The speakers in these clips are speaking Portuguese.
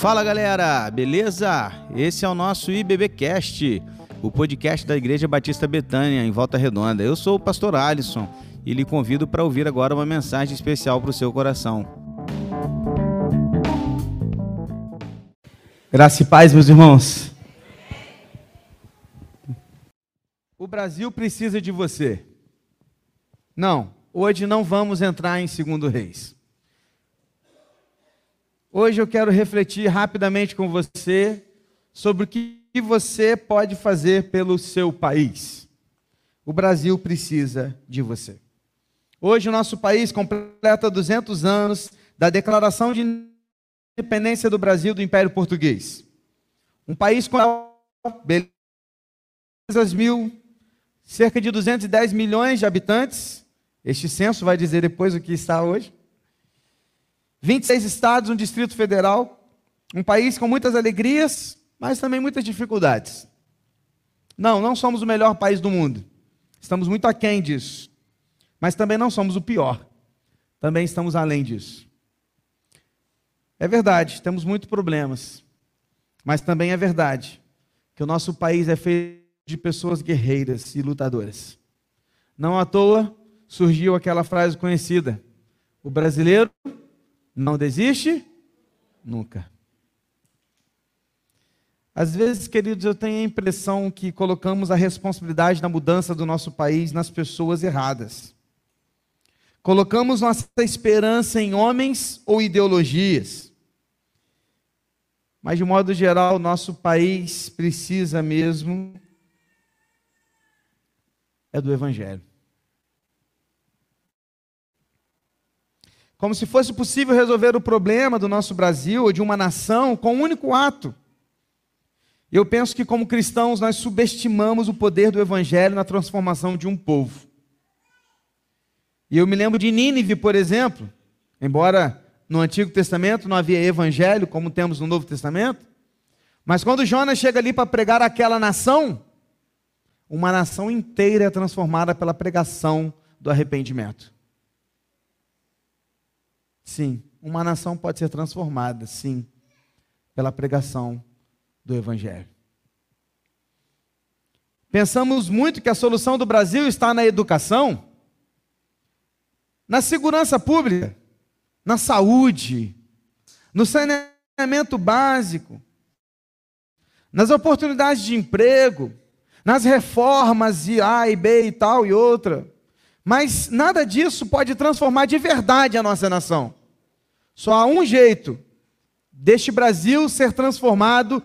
Fala galera, beleza? Esse é o nosso IBBcast, o podcast da Igreja Batista Betânia, em Volta Redonda. Eu sou o pastor Alisson e lhe convido para ouvir agora uma mensagem especial para o seu coração. Graça e paz, meus irmãos. O Brasil precisa de você. Não, hoje não vamos entrar em Segundo Reis. Hoje eu quero refletir rapidamente com você sobre o que você pode fazer pelo seu país. O Brasil precisa de você. Hoje o nosso país completa 200 anos da Declaração de Independência do Brasil do Império Português. Um país com belezas mil, cerca de 210 milhões de habitantes. Este censo vai dizer depois o que está hoje. 26 estados, um distrito federal, um país com muitas alegrias, mas também muitas dificuldades. Não somos o melhor país do mundo. Estamos muito aquém disso. Mas também não somos o pior. Também estamos além disso. É verdade, temos muitos problemas. Mas também é verdade que o nosso país é feito de pessoas guerreiras e lutadoras. Não à toa surgiu aquela frase conhecida: o brasileiro não desiste nunca. Às vezes, queridos, eu tenho a impressão que colocamos a responsabilidade da mudança do nosso país nas pessoas erradas. Colocamos nossa esperança em homens ou ideologias. Mas, de modo geral, nosso país precisa mesmo é do Evangelho. Como se fosse possível resolver o problema do nosso Brasil ou de uma nação com um único ato. Eu penso que, como cristãos, nós subestimamos o poder do Evangelho na transformação de um povo. E eu me lembro de Nínive, por exemplo, embora no Antigo Testamento não havia Evangelho, como temos no Novo Testamento, mas quando Jonas chega ali para pregar àquela nação, uma nação inteira é transformada pela pregação do arrependimento. Sim, uma nação pode ser transformada, sim, pela pregação do Evangelho. Pensamos muito que a solução do Brasil está na educação, na segurança pública, na saúde, no saneamento básico, nas oportunidades de emprego, nas reformas de A e B e tal e outra. Mas nada disso pode transformar de verdade a nossa nação. Só há um jeito deste Brasil ser transformado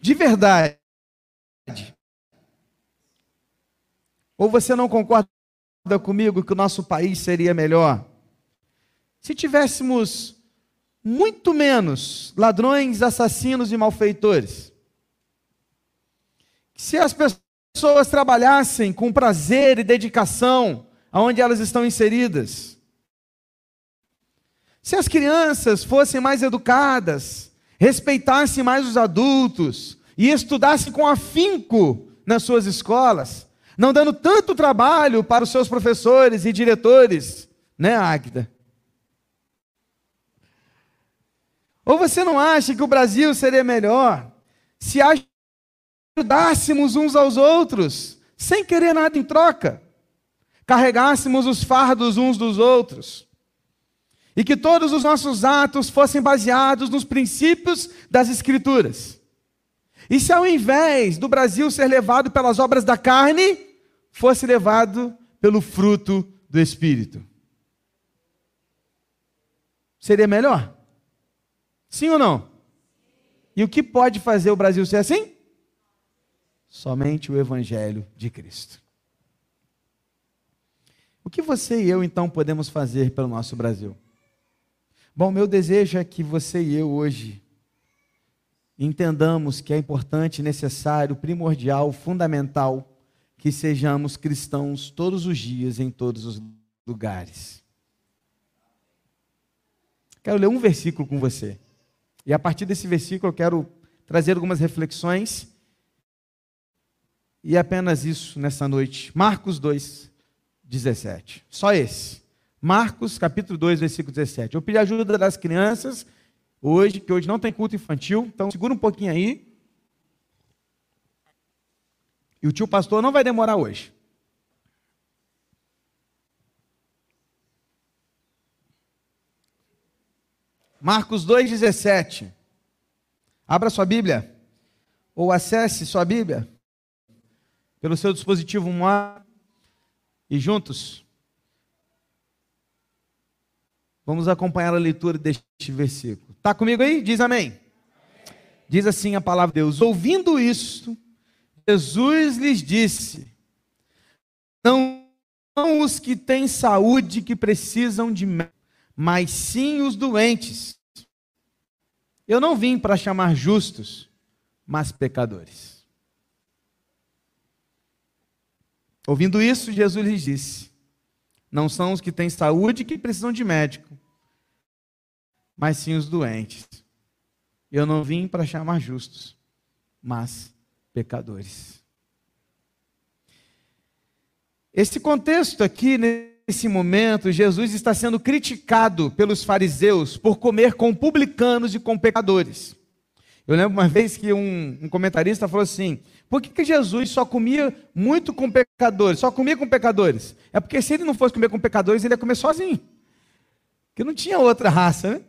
de verdade. Ou você não concorda comigo que o nosso país seria melhor se tivéssemos muito menos ladrões, assassinos e malfeitores? Se as pessoas trabalhassem com prazer e dedicação aonde elas estão inseridas. Se as crianças fossem mais educadas, respeitassem mais os adultos e estudassem com afinco nas suas escolas, não dando tanto trabalho para os seus professores e diretores, né, Águida? Ou você não acha que o Brasil seria melhor se ajudássemos uns aos outros, sem querer nada em troca, carregássemos os fardos uns dos outros? E que todos os nossos atos fossem baseados nos princípios das Escrituras. E se ao invés do Brasil ser levado pelas obras da carne, fosse levado pelo fruto do Espírito? Seria melhor? Sim ou não? E o que pode fazer o Brasil ser assim? Somente o Evangelho de Cristo. O que você e eu, então, podemos fazer pelo nosso Brasil? Bom, meu desejo é que você e eu hoje entendamos que é importante, necessário, primordial, fundamental que sejamos cristãos todos os dias, em todos os lugares. Quero ler um versículo com você. E a partir desse versículo eu quero trazer algumas reflexões. E apenas isso nessa noite. Marcos 2, 17. Só esse. Marcos, capítulo 2, versículo 17. Eu pedi a ajuda das crianças, hoje, que hoje não tem culto infantil, então segura um pouquinho aí. E o tio pastor não vai demorar hoje. Marcos 2,17. Abra sua Bíblia, ou acesse sua Bíblia, pelo seu dispositivo móvel, e juntos vamos acompanhar a leitura deste versículo. Está comigo aí? Diz amém. Amém. Diz assim a palavra de Deus. Ouvindo isto, Jesus lhes disse: não são os que têm saúde que precisam de médico, mas sim os doentes. Eu não vim para chamar justos, mas pecadores. Ouvindo isso, Jesus lhes disse: não são os que têm saúde que precisam de médico, mas sim os doentes. Eu não vim para chamar justos, mas pecadores. Esse contexto aqui, nesse momento, Jesus está sendo criticado pelos fariseus por comer com publicanos e com pecadores. Eu lembro uma vez que um comentarista falou assim: por que Jesus só comia muito com pecadores? Só comia com pecadores? É porque se ele não fosse comer com pecadores, ele ia comer sozinho, porque não tinha outra raça, né?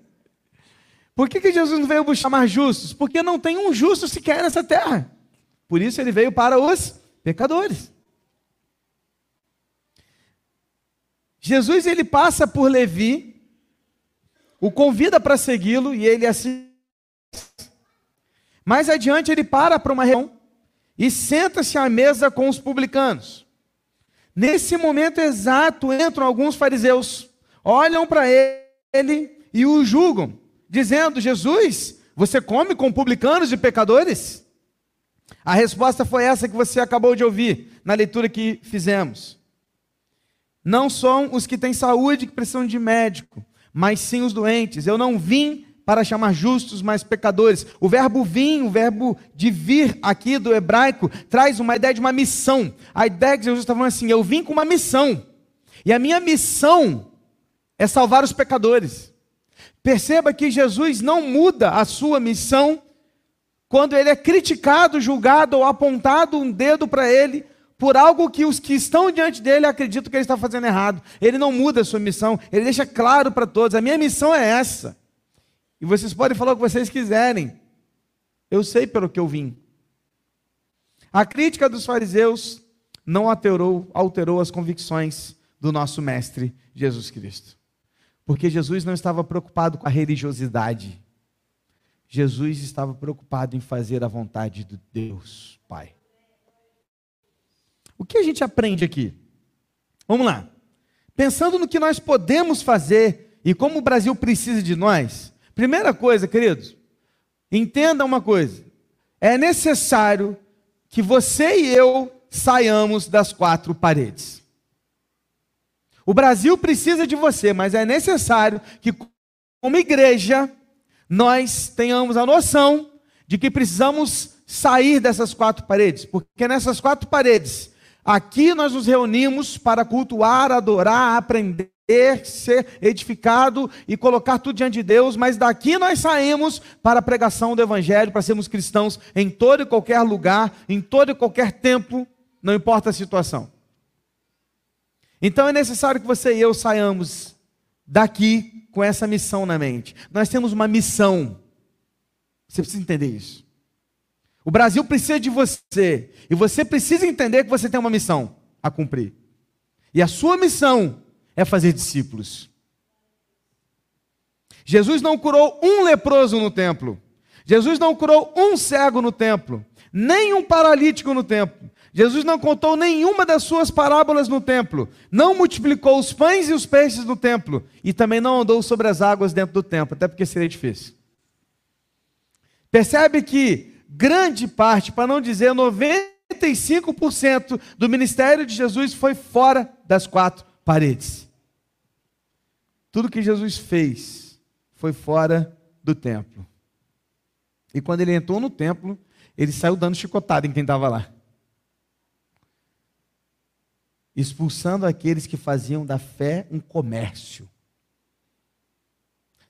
Por que Jesus não veio chamar justos? Porque não tem um justo sequer nessa terra. Por isso ele veio para os pecadores. Jesus, ele passa por Levi, o convida para segui-lo e ele assim. Mais adiante ele para uma reunião e senta-se à mesa com os publicanos. Nesse momento exato entram alguns fariseus, olham para ele e o julgam, dizendo: Jesus, você come com publicanos e pecadores? A resposta foi essa que você acabou de ouvir na leitura que fizemos. Não são os que têm saúde que precisam de médico, mas sim os doentes. Eu não vim para chamar justos, mas pecadores. O verbo vir, o verbo de vir aqui do hebraico, traz uma ideia de uma missão. A ideia que Jesus está falando assim: eu vim com uma missão, e a minha missão é salvar os pecadores. Perceba que Jesus não muda a sua missão quando ele é criticado, julgado ou apontado um dedo para ele por algo que os que estão diante dele acreditam que ele está fazendo errado. Ele não muda a sua missão, ele deixa claro para todos: a minha missão é essa. E vocês podem falar o que vocês quiserem, eu sei pelo que eu vim. A crítica dos fariseus não alterou as convicções do nosso mestre Jesus Cristo. Porque Jesus não estava preocupado com a religiosidade. Jesus estava preocupado em fazer a vontade de Deus, Pai. O que a gente aprende aqui? Vamos lá. Pensando no que nós podemos fazer e como o Brasil precisa de nós, primeira coisa, queridos, entenda uma coisa: é necessário que você e eu saiamos das quatro paredes. O Brasil precisa de você, mas é necessário que, como igreja, nós tenhamos a noção de que precisamos sair dessas quatro paredes, porque nessas quatro paredes, aqui nós nos reunimos para cultuar, adorar, aprender, ser edificado e colocar tudo diante de Deus, mas daqui nós saímos para a pregação do Evangelho, para sermos cristãos em todo e qualquer lugar, em todo e qualquer tempo, não importa a situação. Então é necessário que você e eu saiamos daqui com essa missão na mente. Nós temos uma missão, você precisa entender isso. O Brasil precisa de você, e você precisa entender que você tem uma missão a cumprir. E a sua missão é fazer discípulos. Jesus não curou um leproso no templo. Jesus não curou um cego no templo, nem um paralítico no templo. Jesus não contou nenhuma das suas parábolas no templo. Não multiplicou os pães e os peixes no templo. E também não andou sobre as águas dentro do templo, até porque seria difícil. Percebe que grande parte, para não dizer 95% do ministério de Jesus foi fora das quatro paredes. Tudo que Jesus fez foi fora do templo. E quando ele entrou no templo, ele saiu dando chicotada em quem estava lá, expulsando aqueles que faziam da fé um comércio.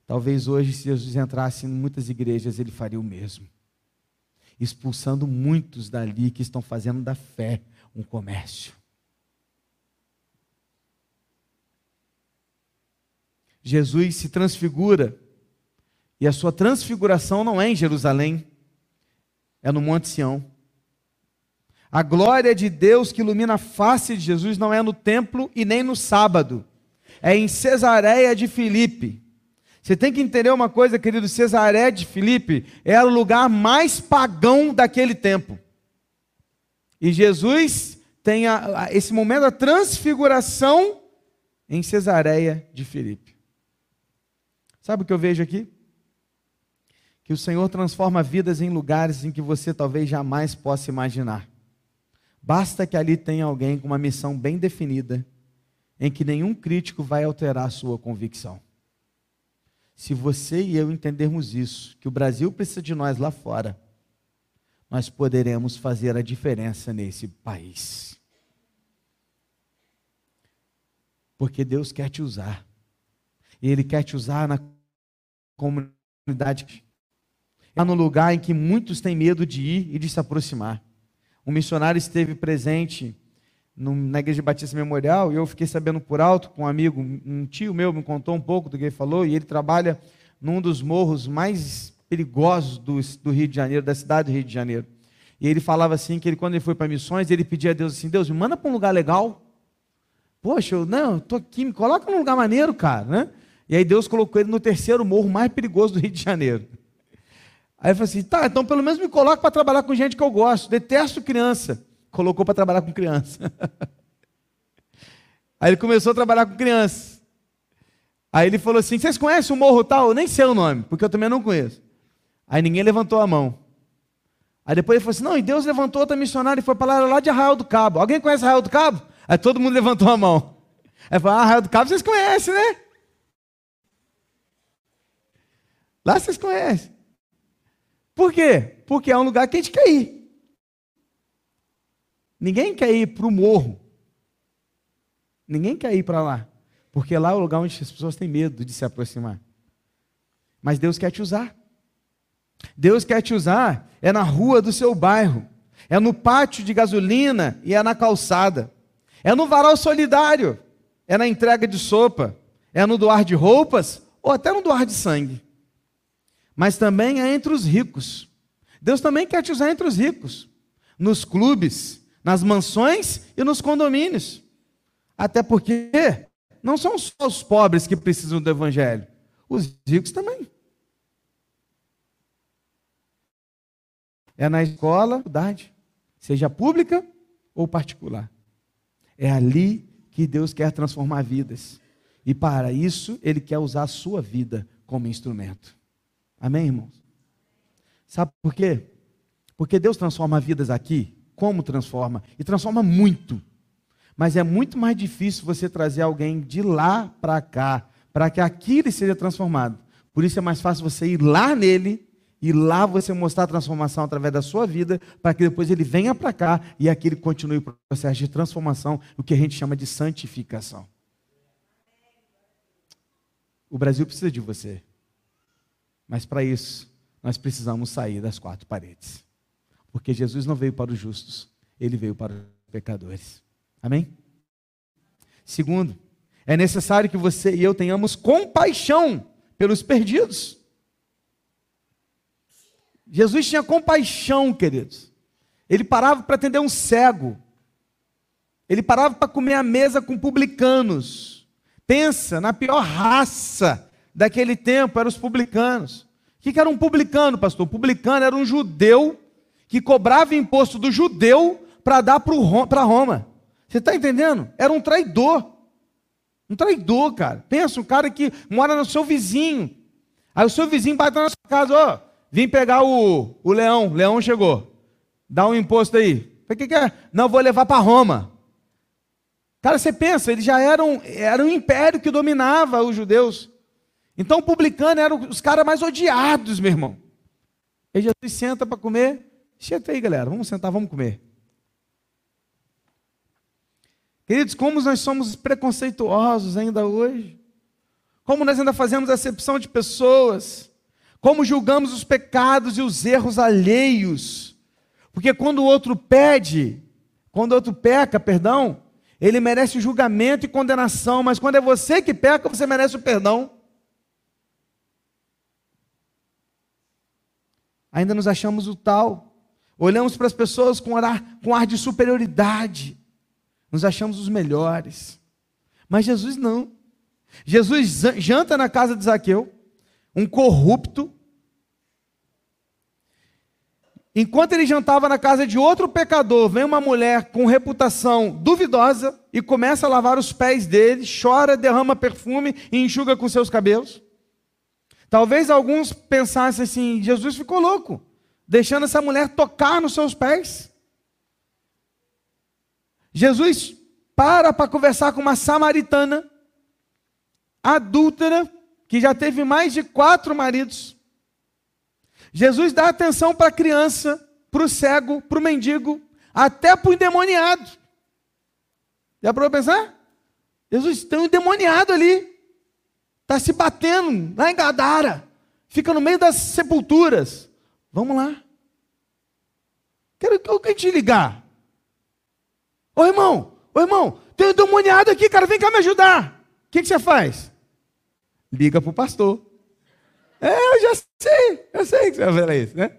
Talvez hoje, se Jesus entrasse em muitas igrejas, ele faria o mesmo, expulsando muitos dali que estão fazendo da fé um comércio. Jesus se transfigura, e a sua transfiguração não é em Jerusalém, é no Monte Sião. A glória de Deus que ilumina a face de Jesus não é no templo e nem no sábado, é em Cesareia de Filipe. Você tem que entender uma coisa, querido, Cesareia de Filipe era o lugar mais pagão daquele tempo. E Jesus tem esse momento da transfiguração em Cesareia de Filipe. Sabe o que eu vejo aqui? Que o Senhor transforma vidas em lugares em que você talvez jamais possa imaginar. Basta que ali tenha alguém com uma missão bem definida, em que nenhum crítico vai alterar a sua convicção. Se você e eu entendermos isso, que o Brasil precisa de nós lá fora, nós poderemos fazer a diferença nesse país. Porque Deus quer te usar. E Ele quer te usar na comunidade, no lugar em que muitos têm medo de ir e de se aproximar. Um missionário esteve presente na Igreja Batista Memorial, e eu fiquei sabendo por alto com um amigo, um tio meu me contou um pouco do que ele falou, e ele trabalha num dos morros mais perigosos do Rio de Janeiro, da cidade do Rio de Janeiro. E ele falava assim, que ele, quando ele foi para missões, ele pedia a Deus assim: Deus, me manda para um lugar legal. Poxa, eu estou aqui, me coloca num lugar maneiro, cara, né? E aí Deus colocou ele no terceiro morro mais perigoso do Rio de Janeiro. Aí ele falou assim: tá, então pelo menos me coloca para trabalhar com gente que eu gosto, detesto criança. Colocou para trabalhar com criança. Aí ele começou a trabalhar com criança. Aí ele falou assim: vocês conhecem o morro tal? Eu nem sei o nome, porque eu também não conheço. Aí ninguém levantou a mão. Aí depois ele falou assim: não, e Deus levantou outra missionária e foi para lá de Arraial do Cabo. Alguém conhece Arraial do Cabo? Aí todo mundo levantou a mão. Aí ele falou: Arraial do Cabo vocês conhecem, né? Lá vocês conhecem. Por quê? Porque é um lugar que a gente quer ir. Ninguém quer ir para o morro. Ninguém quer ir para lá. Porque lá é o lugar onde as pessoas têm medo de se aproximar. Mas Deus quer te usar. Deus quer te usar é na rua do seu bairro. É no pátio de gasolina e é na calçada. É no varal solidário. É na entrega de sopa. É no doar de roupas ou até no doar de sangue. Mas também é entre os ricos. Deus também quer te usar entre os ricos, nos clubes, nas mansões e nos condomínios. Até porque não são só os pobres que precisam do Evangelho, os ricos também. É na escola, faculdade, seja pública ou particular. É ali que Deus quer transformar vidas. E para isso, Ele quer usar a sua vida como instrumento. Amém, irmãos? Sabe por quê? Porque Deus transforma vidas aqui, como transforma, e transforma muito. Mas é muito mais difícil você trazer alguém de lá para cá, para que aqui ele seja transformado. Por isso é mais fácil você ir lá nele, e lá você mostrar a transformação através da sua vida, para que depois ele venha para cá, e aqui ele continue o processo de transformação, o que a gente chama de santificação. O Brasil precisa de você. Mas para isso, nós precisamos sair das quatro paredes. Porque Jesus não veio para os justos, Ele veio para os pecadores. Amém? Segundo, é necessário que você e eu tenhamos compaixão pelos perdidos. Jesus tinha compaixão, queridos. Ele parava para atender um cego. Ele parava para comer à mesa com publicanos. Pensa na pior raça daquele tempo, eram os publicanos. O que era um publicano, pastor? Um publicano era um judeu que cobrava imposto do judeu para dar para Roma. Você está entendendo? Era um traidor. Um traidor, cara. Pensa, um cara que mora no seu vizinho. Aí o seu vizinho bate na sua casa: ó, vim pegar o leão. O leão chegou. Dá um imposto aí. O que é? Não, vou levar para Roma. Cara, você pensa, eles já era um império que dominava os judeus. Então, publicano eram os caras mais odiados, meu irmão. E Jesus senta para comer. Senta aí, galera. Vamos sentar, vamos comer. Queridos, como nós somos preconceituosos ainda hoje. como nós ainda fazemos acepção de pessoas, como julgamos os pecados e os erros alheios, porque quando o outro peca, ele merece julgamento e condenação, mas quando é você que peca, você merece o perdão. Ainda nos achamos o tal, olhamos para as pessoas com ar de superioridade, nos achamos os melhores, mas Jesus não. Jesus janta na casa de Zaqueu, um corrupto. Enquanto ele jantava na casa de outro pecador, vem uma mulher com reputação duvidosa e começa a lavar os pés dele, chora, derrama perfume e enxuga com seus cabelos. Talvez alguns pensassem assim: Jesus ficou louco, deixando essa mulher tocar nos seus pés. Jesus para conversar com uma samaritana, adúltera, que já teve mais de 4 maridos. Jesus dá atenção para a criança, para o cego, para o mendigo, até para o endemoniado. Já parou para pensar? Jesus, tem um endemoniado ali, está se batendo lá em Gadara, fica no meio das sepulturas. Vamos lá. Quero te ligar. Ô irmão, tem um endemoniado aqui, cara, vem cá me ajudar. O que você faz? Liga para o pastor. É, eu sei que você vai falar isso, né?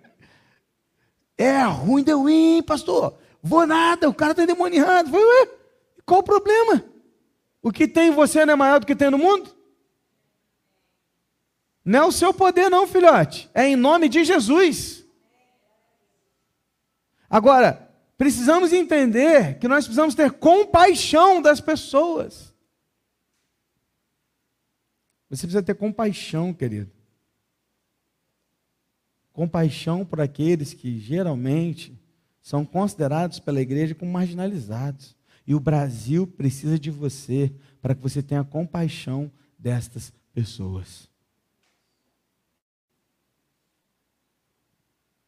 É, ruim deu ir, pastor. Vou nada, o cara está endemoniado. Falei, ué, qual o problema? O que tem em você não é maior do que tem no mundo? Não é o seu poder não, filhote. É em nome de Jesus. Agora, precisamos entender que nós precisamos ter compaixão das pessoas. Você precisa ter compaixão, querido. Compaixão por aqueles que geralmente são considerados pela igreja como marginalizados. E o Brasil precisa de você para que você tenha compaixão destas pessoas.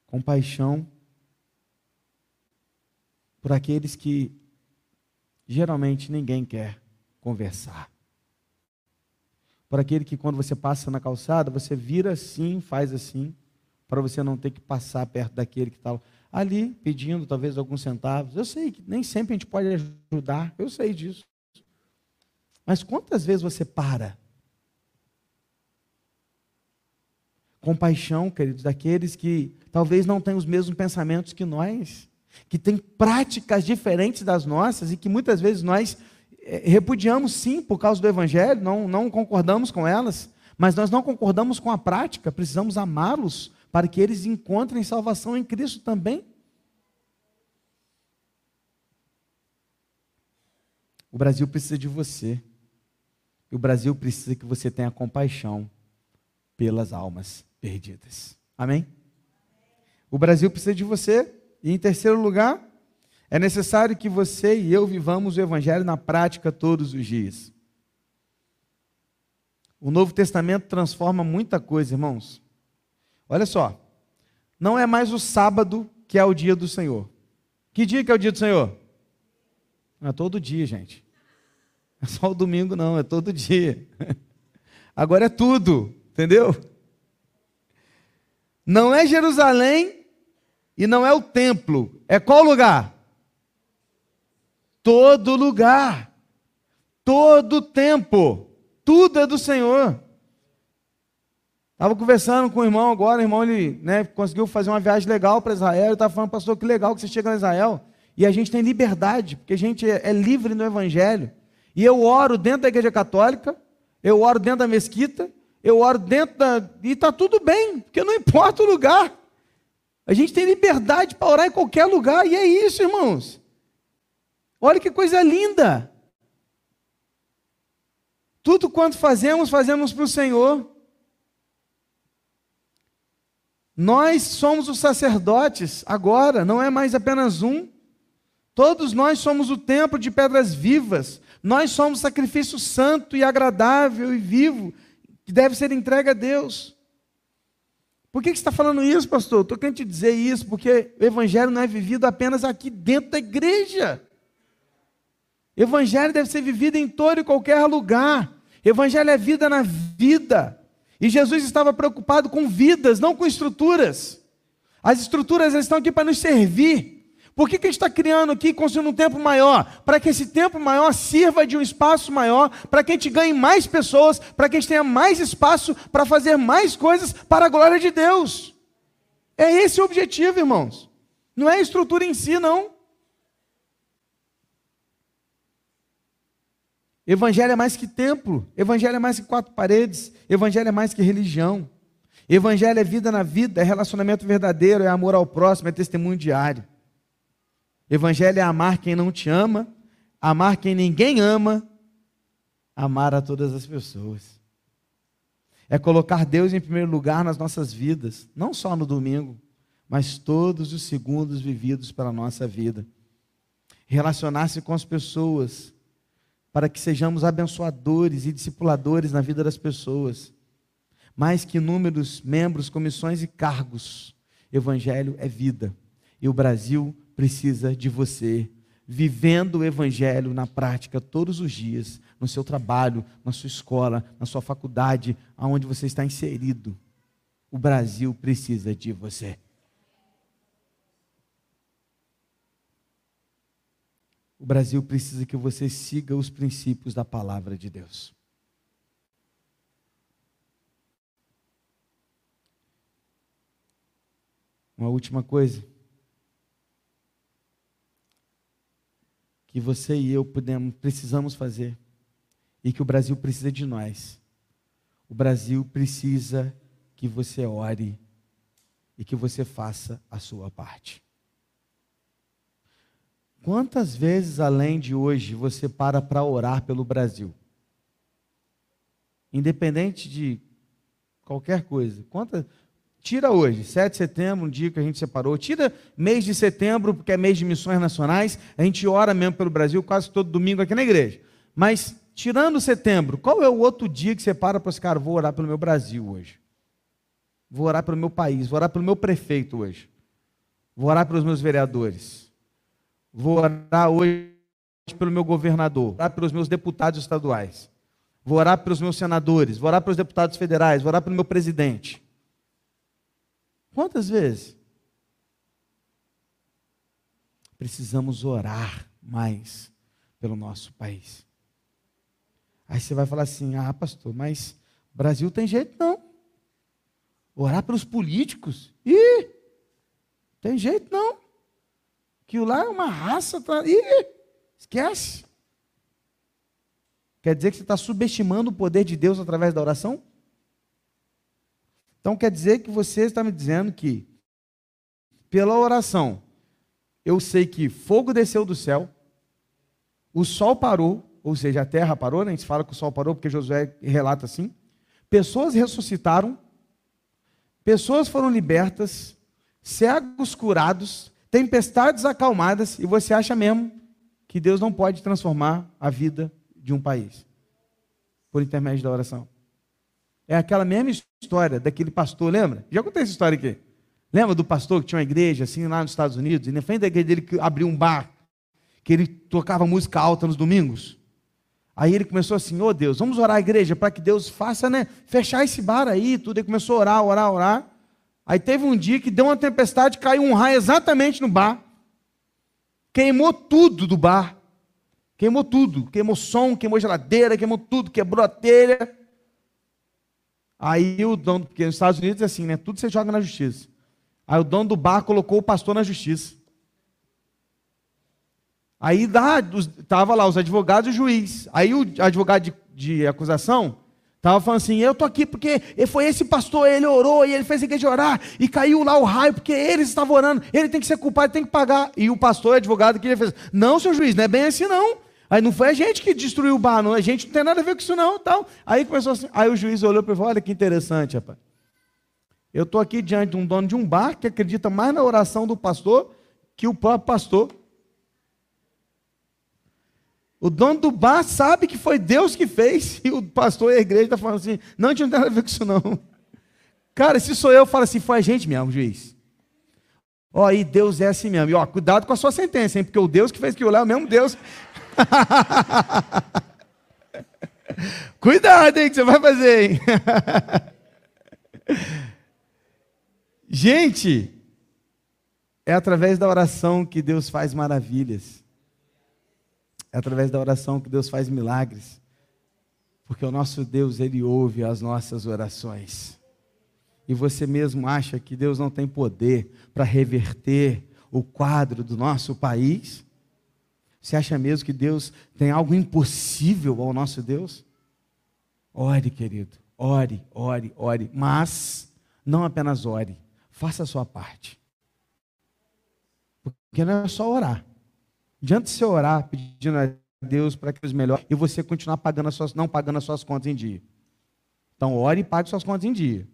Compaixão por aqueles que geralmente ninguém quer conversar. Por aquele que quando você passa na calçada, você vira assim, faz assim, para você não ter que passar perto daquele que está ali, pedindo talvez alguns centavos. Eu sei que nem sempre a gente pode ajudar, eu sei disso. Mas quantas vezes você para? Compaixão, queridos, daqueles que talvez não tenham os mesmos pensamentos que nós, que têm práticas diferentes das nossas e que muitas vezes nós repudiamos sim, por causa do Evangelho, não concordamos com elas, mas nós não concordamos com a prática, precisamos amá-los para que eles encontrem salvação em Cristo também. O Brasil precisa de você, e o Brasil precisa que você tenha compaixão pelas almas perdidas. Amém? O Brasil precisa de você, e em terceiro lugar, é necessário que você e eu vivamos o Evangelho na prática todos os dias. O Novo Testamento transforma muita coisa, irmãos. Olha só, não é mais o sábado que é o dia do Senhor. Que dia que é o dia do Senhor? Não é todo dia, gente. É só o domingo, não, é todo dia. Agora é tudo, entendeu? Não é Jerusalém e não é o templo. É qual lugar? Todo lugar, todo tempo, tudo é do Senhor. Estava conversando com o irmão agora, o irmão ele, conseguiu fazer uma viagem legal para Israel, eu estava falando, pastor, que legal que você chega em Israel, e a gente tem liberdade, porque a gente é livre no Evangelho, e eu oro dentro da igreja católica, eu oro dentro da mesquita, eu oro dentro da... e está tudo bem, porque não importa o lugar, a gente tem liberdade para orar em qualquer lugar, e é isso, irmãos. Olha que coisa linda! Tudo quanto fazemos, fazemos para o Senhor. Nós somos os sacerdotes agora, não é mais apenas um. Todos nós somos o templo de pedras vivas. Nós somos sacrifício santo e agradável e vivo, que deve ser entregue a Deus. Por que você está falando isso, pastor? Estou querendo te dizer isso, porque o Evangelho não é vivido apenas aqui dentro da igreja. Evangelho deve ser vivido em todo e qualquer lugar, Evangelho é vida na vida. E Jesus estava preocupado com vidas, não com estruturas. As estruturas estão aqui para nos servir. Por que a gente está criando aqui e construindo um tempo maior? Para que esse tempo maior sirva de um espaço maior, para que a gente ganhe mais pessoas, para que a gente tenha mais espaço para fazer mais coisas para a glória de Deus. É esse o objetivo, irmãos. Não é a estrutura em si, não. Evangelho é mais que templo, evangelho é mais que quatro paredes, evangelho é mais que religião. Evangelho é vida na vida, é relacionamento verdadeiro, é amor ao próximo, é testemunho diário. Evangelho é amar quem não te ama, amar quem ninguém ama, amar a todas as pessoas. É colocar Deus em primeiro lugar nas nossas vidas, não só no domingo, mas todos os segundos vividos pela nossa vida. Relacionar-se com as pessoas, para que sejamos abençoadores e discipuladores na vida das pessoas. Mais que números, membros, comissões e cargos, evangelho é vida. E o Brasil precisa de você, vivendo o evangelho na prática todos os dias, no seu trabalho, na sua escola, na sua faculdade, aonde você está inserido. O Brasil precisa de você. O Brasil precisa que você siga os princípios da palavra de Deus. Uma última coisa. Que você e eu precisamos fazer. E que o Brasil precisa de nós. O Brasil precisa que você ore e que você faça a sua parte. Quantas vezes, além de hoje, você para orar pelo Brasil? Independente de qualquer coisa. Tira hoje, 7 de setembro, um dia que a gente separou. Tira mês de setembro, porque é mês de missões nacionais. A gente ora mesmo pelo Brasil quase todo domingo aqui na igreja. Mas, tirando setembro, qual é o outro dia que você para esse cara, vou orar pelo meu Brasil hoje? Vou orar pelo meu país, vou orar pelo meu prefeito hoje. Vou orar pelos meus vereadores. Vou orar hoje pelo meu governador, vou orar pelos meus deputados estaduais, vou orar pelos meus senadores, vou orar pelos deputados federais, vou orar pelo meu presidente. Quantas vezes? Precisamos orar mais pelo nosso país. Aí você vai falar assim, pastor, mas Brasil tem jeito não. Orar pelos políticos? Tem jeito não. Que lá é uma raça, esquece. Quer dizer que você está subestimando o poder de Deus através da oração? Então quer dizer que você está me dizendo que, pela oração, eu sei que fogo desceu do céu, o sol parou, ou seja, a terra parou, né? A gente fala que o sol parou porque Josué relata assim, pessoas ressuscitaram, pessoas foram libertas, cegos curados, tempestades acalmadas, e você acha mesmo que Deus não pode transformar a vida de um país por intermédio da oração. É aquela mesma história daquele pastor, lembra? Já contei essa história aqui. Lembra do pastor que tinha uma igreja assim lá nos Estados Unidos, e na frente da igreja dele que abriu um bar, que ele tocava música alta nos domingos? Aí ele começou assim, Deus, vamos orar a igreja para que Deus faça, fechar esse bar aí, tudo. Ele começou a orar. Aí teve um dia que deu uma tempestade, caiu um raio exatamente no bar, queimou tudo do bar, queimou som, queimou geladeira, queimou tudo, quebrou a telha. Aí o dono, porque nos Estados Unidos é assim, tudo você joga na justiça. Aí o dono do bar colocou o pastor na justiça. Aí estavam lá os advogados e o juiz. Aí o advogado de acusação estava falando assim, eu estou aqui porque foi esse pastor, ele orou e ele fez a igreja orar e caiu lá o raio porque eles estavam orando, ele tem que ser culpado, tem que pagar. E o pastor, o advogado, que ele fez, não, seu juiz, não é bem assim não. Aí não foi a gente que destruiu o bar, não, a gente não tem nada a ver com isso não, tal. Aí começou assim, aí o juiz olhou para ele e falou, olha que interessante, rapaz. Eu estou aqui diante de um dono de um bar que acredita mais na oração do pastor que o próprio pastor. O dono do bar sabe que foi Deus que fez, e o pastor e a igreja estão falando assim, não, a gente não tem nada a ver com isso não. Cara, se sou eu, falo assim, foi a gente mesmo, juiz. E Deus é assim mesmo. E cuidado com a sua sentença, hein, porque o Deus que fez aquilo lá é o mesmo Deus. Cuidado, hein, que você vai fazer, hein? Gente, é através da oração que Deus faz maravilhas. É através da oração que Deus faz milagres. Porque o nosso Deus, Ele ouve as nossas orações. E você mesmo acha que Deus não tem poder para reverter o quadro do nosso país? Você acha mesmo que Deus tem algo impossível ao nosso Deus? Ore, querido. Ore, ore, ore. Mas não apenas ore. Faça a sua parte. Porque não é só orar. Diante de você orar, pedindo a Deus para que os melhores, e você continuar não pagando as suas contas em dia. Então, ore e pague suas contas em dia.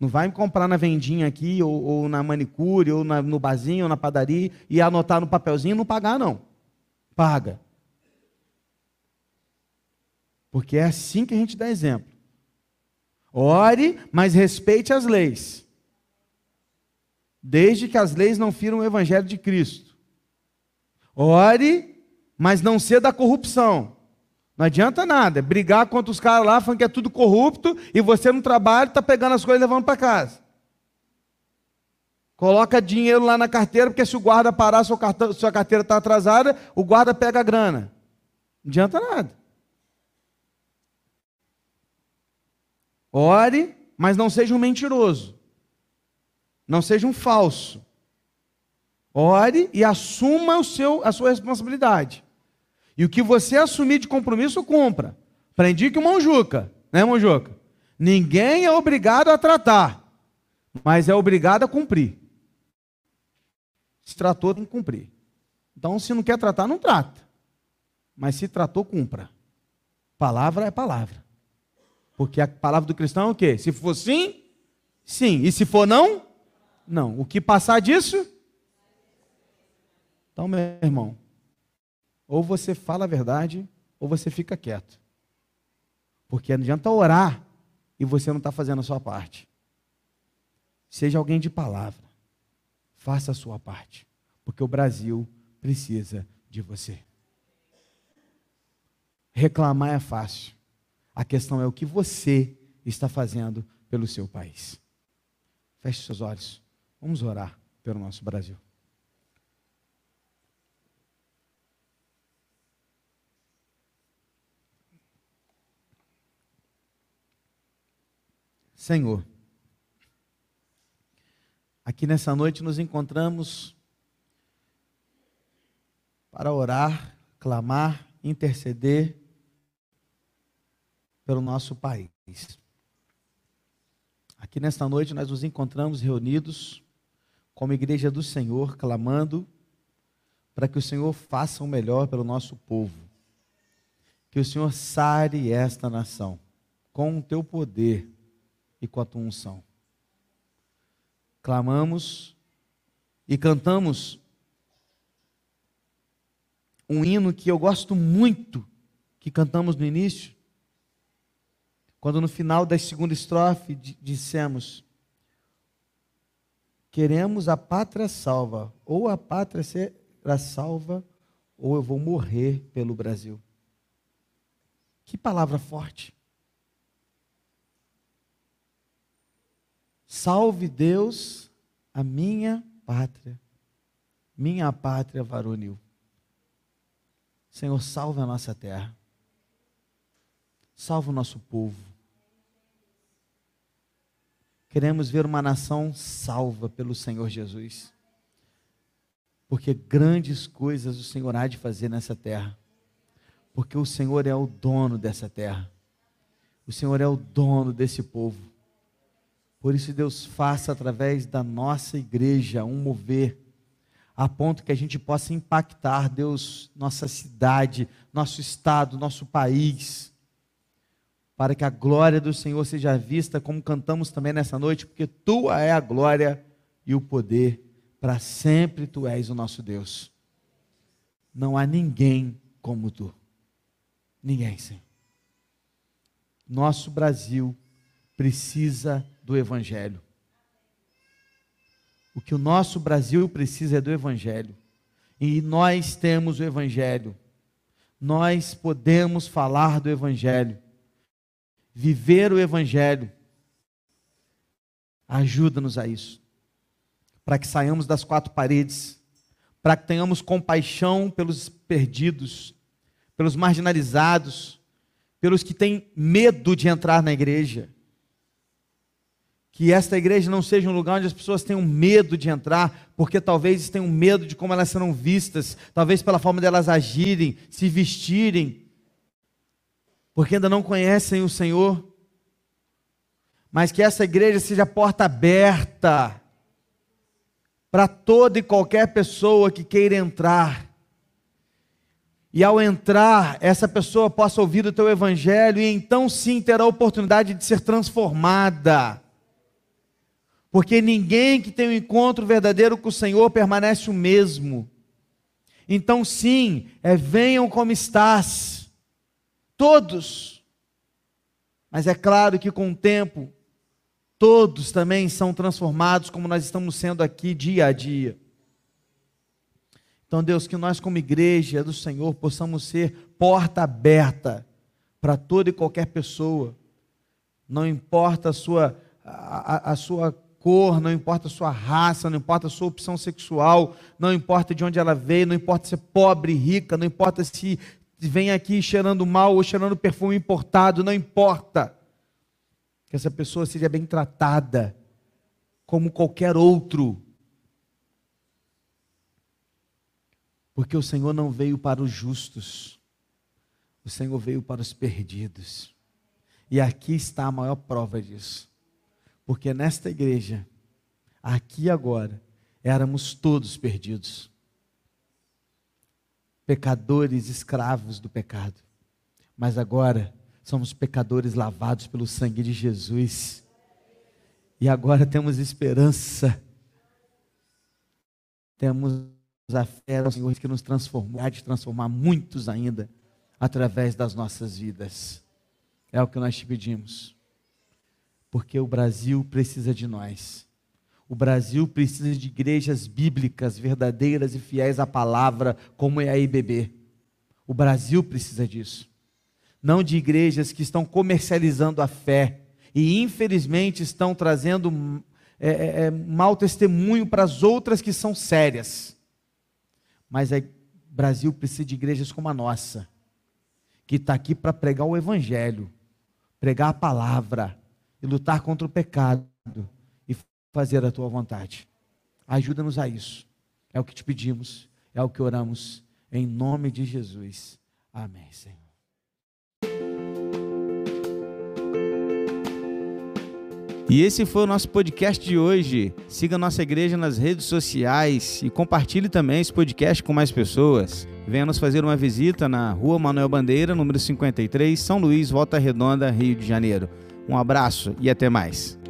Não vai me comprar na vendinha aqui, ou na manicure, ou no barzinho, ou na padaria, e anotar no papelzinho e não pagar, não. Paga. Porque é assim que a gente dá exemplo. Ore, mas respeite as leis. Desde que as leis não firam o Evangelho de Cristo. Ore, mas não ceda à corrupção. Não adianta nada, é brigar contra os caras lá, falando que é tudo corrupto, e você no trabalho está pegando as coisas e levando para casa. Coloca dinheiro lá na carteira, porque se o guarda parar, sua carteira está atrasada, o guarda pega a grana. Não adianta nada. Ore, mas não seja um mentiroso. Não seja um falso. Ore e assuma a sua responsabilidade. E o que você assumir de compromisso, cumpra. Aprendi que o Monjuca, né, Monjuca? Ninguém é obrigado a tratar, mas é obrigado a cumprir. Se tratou, tem que cumprir. Então, se não quer tratar, não trata. Mas se tratou, cumpra. Palavra é palavra. Porque a palavra do cristão é o quê? Se for sim, sim. E se for não, não. O que passar disso... Então, meu irmão, ou você fala a verdade, ou você fica quieto. Porque não adianta orar e você não está fazendo a sua parte. Seja alguém de palavra. Faça a sua parte. Porque o Brasil precisa de você. Reclamar é fácil. A questão é o que você está fazendo pelo seu país. Feche seus olhos. Vamos orar pelo nosso Brasil. Senhor, aqui nessa noite nos encontramos para orar, clamar, interceder pelo nosso país. Aqui nessa noite nós nos encontramos reunidos como igreja do Senhor, clamando para que o Senhor faça o melhor pelo nosso povo. Que o Senhor sare esta nação com o teu poder e com a tua unção. Clamamos e cantamos um hino que eu gosto muito, que cantamos no início, quando no final da segunda estrofe dissemos: queremos a pátria salva, ou a pátria será salva, ou eu vou morrer pelo Brasil. Que palavra forte! Salve Deus a minha pátria varonil. Senhor, salve a nossa terra, salve o nosso povo. Queremos ver uma nação salva pelo Senhor Jesus, porque grandes coisas o Senhor há de fazer nessa terra, porque o Senhor é o dono dessa terra, o Senhor é o dono desse povo. Por isso, Deus, faça através da nossa igreja um mover, a ponto que a gente possa impactar, Deus, nossa cidade, nosso estado, nosso país, para que a glória do Senhor seja vista, como cantamos também nessa noite, porque Tua é a glória e o poder, para sempre Tu és o nosso Deus. Não há ninguém como Tu. Ninguém, Senhor. Nosso Brasil precisa do Evangelho. O que o nosso Brasil precisa é do Evangelho. E nós temos o Evangelho. Nós podemos falar do Evangelho. viver o Evangelho. Ajuda-nos a isso, para que saiamos das quatro paredes, para que tenhamos compaixão pelos perdidos, pelos marginalizados, pelos que têm medo de entrar na igreja. Que esta igreja não seja um lugar onde as pessoas tenham medo de entrar, porque talvez tenham medo de como elas serão vistas, talvez pela forma delas agirem, se vestirem, porque ainda não conhecem o Senhor. Mas que essa igreja seja porta aberta para toda e qualquer pessoa que queira entrar. E ao entrar, essa pessoa possa ouvir o teu evangelho e então sim terá a oportunidade de ser transformada. Porque ninguém que tem um encontro verdadeiro com o Senhor permanece o mesmo. Então sim, venham como estás, todos. Mas é claro que com o tempo, todos também são transformados, como nós estamos sendo aqui dia a dia. Então Deus, que nós como igreja do Senhor possamos ser porta aberta para toda e qualquer pessoa. Não importa a sua cor, não importa a sua raça, não importa a sua opção sexual, não importa de onde ela veio, não importa se é pobre, rica, não importa se vem aqui cheirando mal ou cheirando perfume importado, não importa, que essa pessoa seja bem tratada como qualquer outro, porque o Senhor não veio para os justos, o Senhor veio para os perdidos, e aqui está a maior prova disso. Porque nesta igreja, aqui e agora, éramos todos perdidos. Pecadores, escravos do pecado. Mas agora, somos pecadores lavados pelo sangue de Jesus. E agora temos esperança. Temos a fé do Senhor que nos transformou, há de transformar muitos ainda, através das nossas vidas. É o que nós te pedimos. Porque o Brasil precisa de nós. O Brasil precisa de igrejas bíblicas, verdadeiras e fiéis à palavra, como é a IBB. O Brasil precisa disso. Não de igrejas que estão comercializando a fé e, infelizmente, estão trazendo mau testemunho para as outras que são sérias. Mas o Brasil precisa de igrejas como a nossa, que está aqui para pregar o Evangelho, pregar a palavra, e lutar contra o pecado, e fazer a tua vontade. Ajuda-nos a isso, é o que te pedimos, é o que oramos, em nome de Jesus, amém, Senhor. E esse foi o nosso podcast de hoje. Siga a nossa igreja nas redes sociais, e compartilhe também esse podcast com mais pessoas. Venha nos fazer uma visita na Rua Manuel Bandeira, número 53, São Luís, Volta Redonda, Rio de Janeiro. Um abraço e até mais.